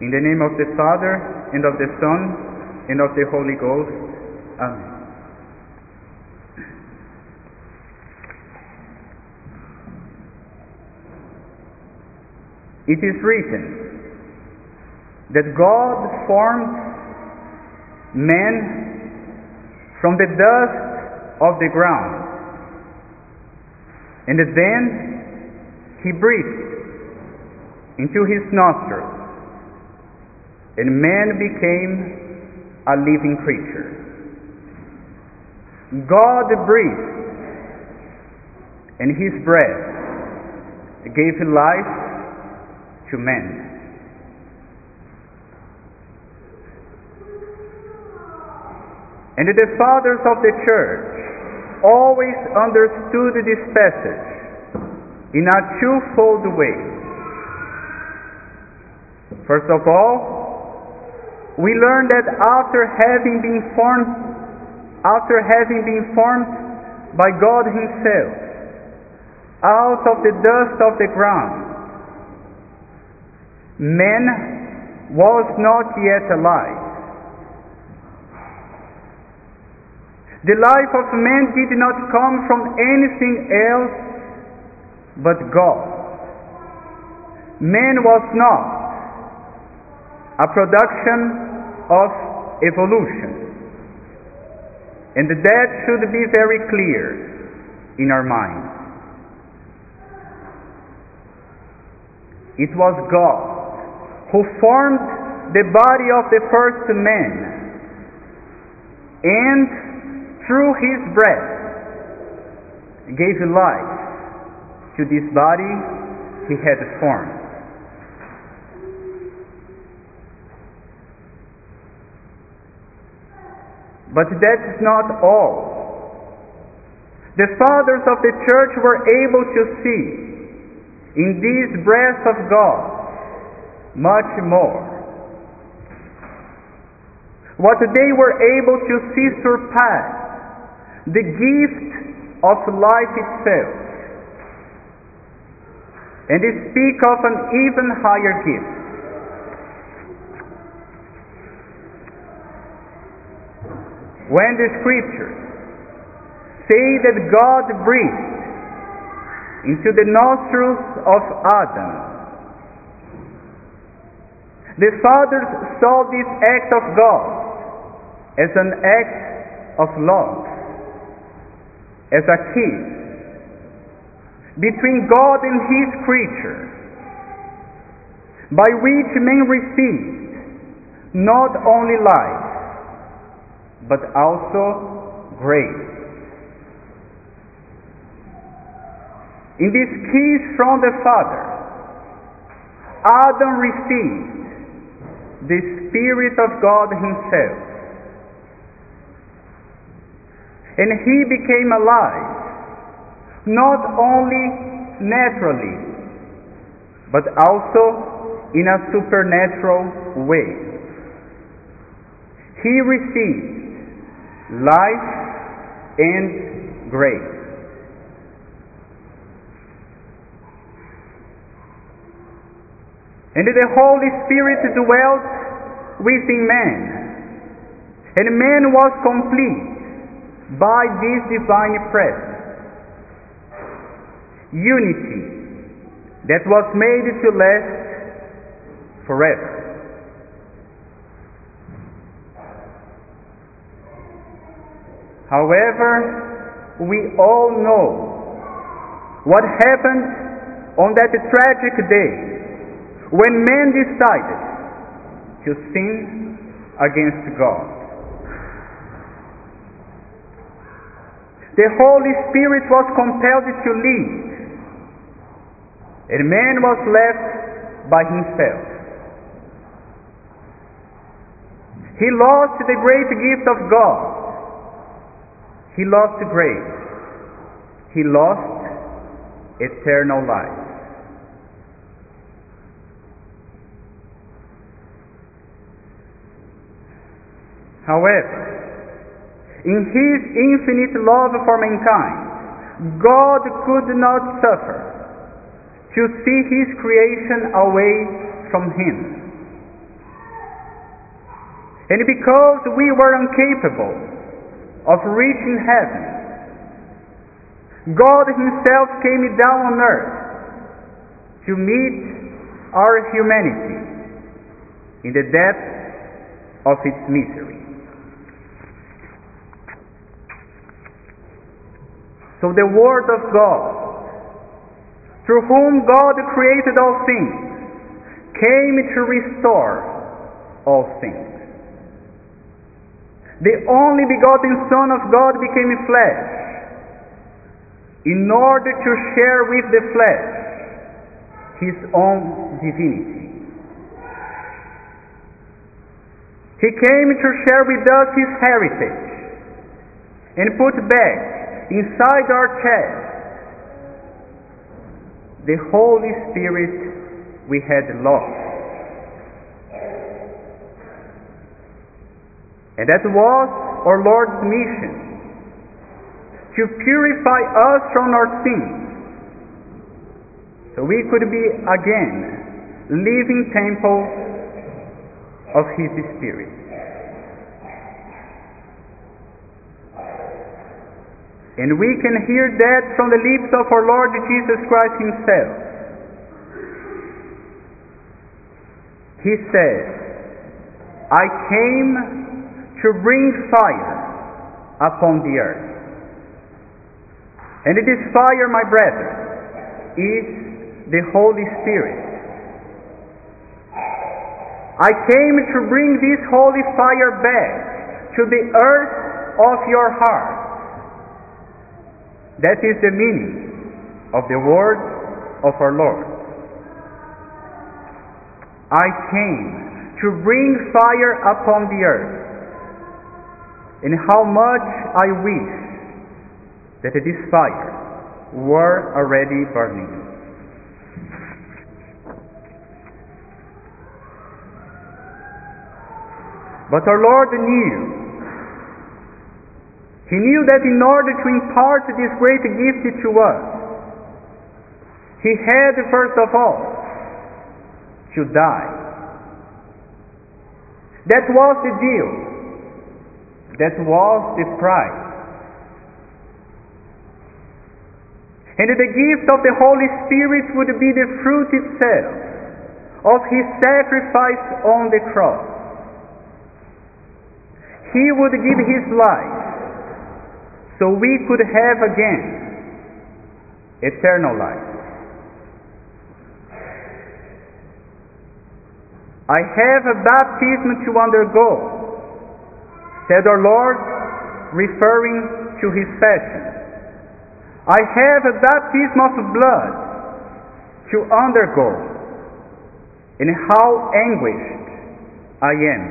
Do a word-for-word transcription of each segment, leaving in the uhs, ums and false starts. In the name of the Father, and of the Son, and of the Holy Ghost. Amen. It is written that God formed man from the dust of the ground, and then he breathed into his nostrils, and man became a living creature. God breathed, and his breath gave life to man. And the fathers of the church always understood this passage in a twofold way. First of all, we learn that after having been formed, after having been formed by God Himself, out of the dust of the ground, man was not yet alive. The life of man did not come from anything else but God. Man was not a production of evolution. And that should be very clear in our minds. It was God who formed the body of the first man, and through his breath gave life to this body he had formed. But that is not all. The fathers of the church were able to see in this breath of God much more. What they were able to see surpassed the gift of life itself. And they speak of an even higher gift. When the Scriptures say that God breathed into the nostrils of Adam, the fathers saw this act of God as an act of love, as a kiss between God and His creature, by which man received not only life, but also grace. In this kiss from the Father, Adam received the Spirit of God Himself, and he became alive, not only naturally, but also in a supernatural way. He received life and grace. And the Holy Spirit dwelt within man, and man was complete by this divine presence. Unity that was made to last forever. However, we all know what happened on that tragic day when man decided to sin against God. The Holy Spirit was compelled to leave, and man was left by himself. He lost the great gift of God. He lost grace. He lost eternal life. However, in His infinite love for mankind, God could not suffer to see His creation away from Him. And because we were incapable of reaching heaven, God Himself came down on earth to meet our humanity in the depth of its misery. So the Word of God, through whom God created all things, came to restore all things. The only begotten Son of God became flesh in order to share with the flesh His own divinity. He came to share with us His heritage and put back inside our chest the Holy Spirit we had lost. And that was our Lord's mission, to purify us from our sins, so we could be again living temples of His Spirit. And we can hear that from the lips of our Lord Jesus Christ Himself. He says, "I came to bring fire upon the earth. And this fire, my brethren, is the Holy Spirit. I came to bring this holy fire back to the earth of your heart." That is the meaning of the words of our Lord. I came to bring fire upon the earth. And how much I wish that this fire were already burning. But our Lord knew He knew that in order to impart this great gift to us, He had, first of all, to die. That was the deal. That was the price. And the gift of the Holy Spirit would be the fruit itself of His sacrifice on the cross. He would give His life, so we could have again eternal life. I have a baptism to undergo, said our Lord, referring to His passion. I have a baptism of blood to undergo, and how anguished I am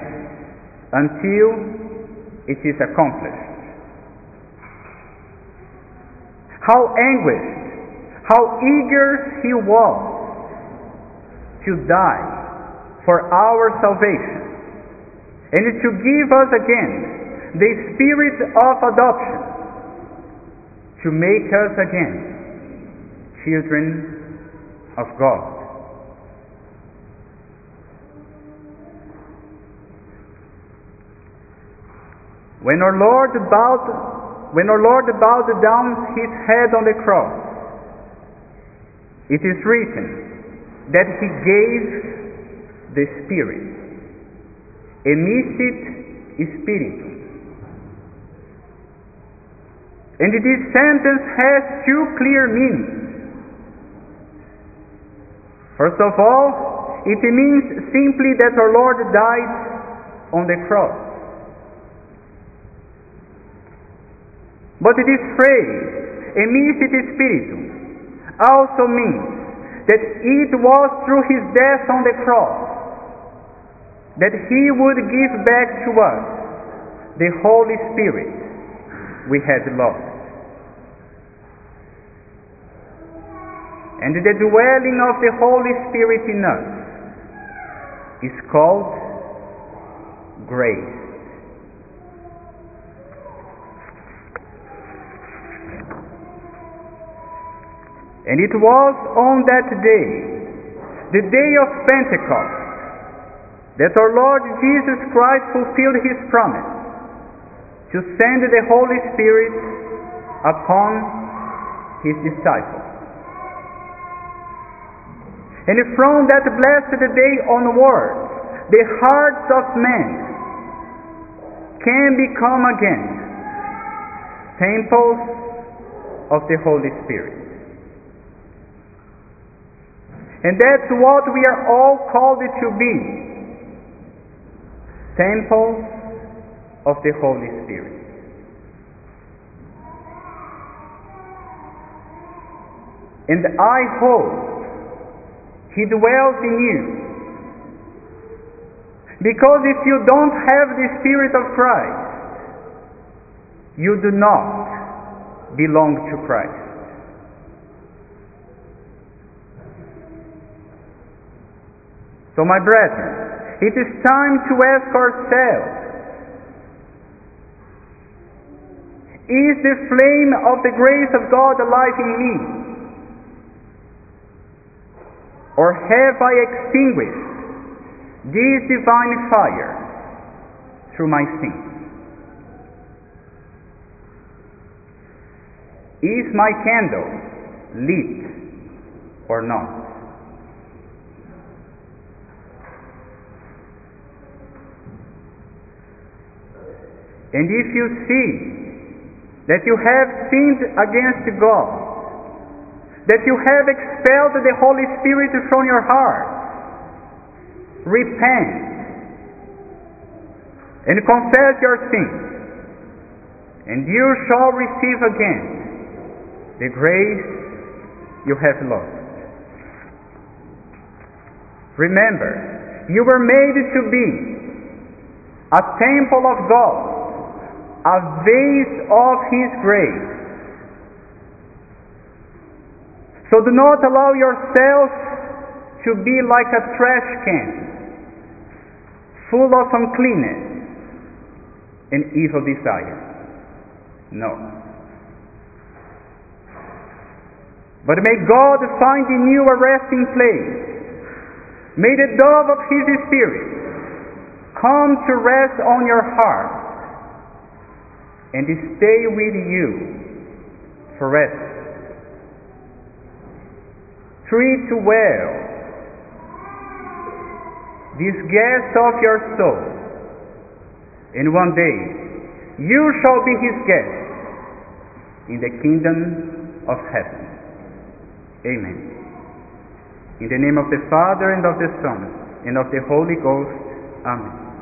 until it is accomplished. How anguished, how eager He was to die for our salvation and to give us again the spirit of adoption to make us again children of God. When our Lord bowed When our Lord bowed down His head on the cross, it is written that He gave the Spirit. Emisit Spiritum. And this sentence has two clear meanings. First of all, it means simply that our Lord died on the cross. But this phrase, emisit Spiritum, also means that it was through His death on the cross that He would give back to us the Holy Spirit we had lost. And the dwelling of the Holy Spirit in us is called grace. And it was on that day, the day of Pentecost, that our Lord Jesus Christ fulfilled His promise to send the Holy Spirit upon His disciples. And from that blessed day onward, the hearts of men can become again temples of the Holy Spirit. And that's what we are all called to be, temples of the Holy Spirit. And I hope He dwells in you, because if you don't have the Spirit of Christ, you do not belong to Christ. So, my brethren, it is time to ask ourselves, is the flame of the grace of God alive in me? Or have I extinguished this divine fire through my sin? Is my candle lit or not? And if you see that you have sinned against God, that you have expelled the Holy Spirit from your heart, repent and confess your sins, and you shall receive again the grace you have lost. Remember, you were made to be a temple of God, a vase of His grace. So do not allow yourself to be like a trash can full of uncleanness and evil desires. No. But may God find in you a resting place. May the dove of His Spirit come to rest on your heart and stay with you forever. Treat well this guest of your soul, and one day you shall be His guest in the kingdom of heaven. Amen. In the name of the Father, and of the Son, and of the Holy Ghost. Amen.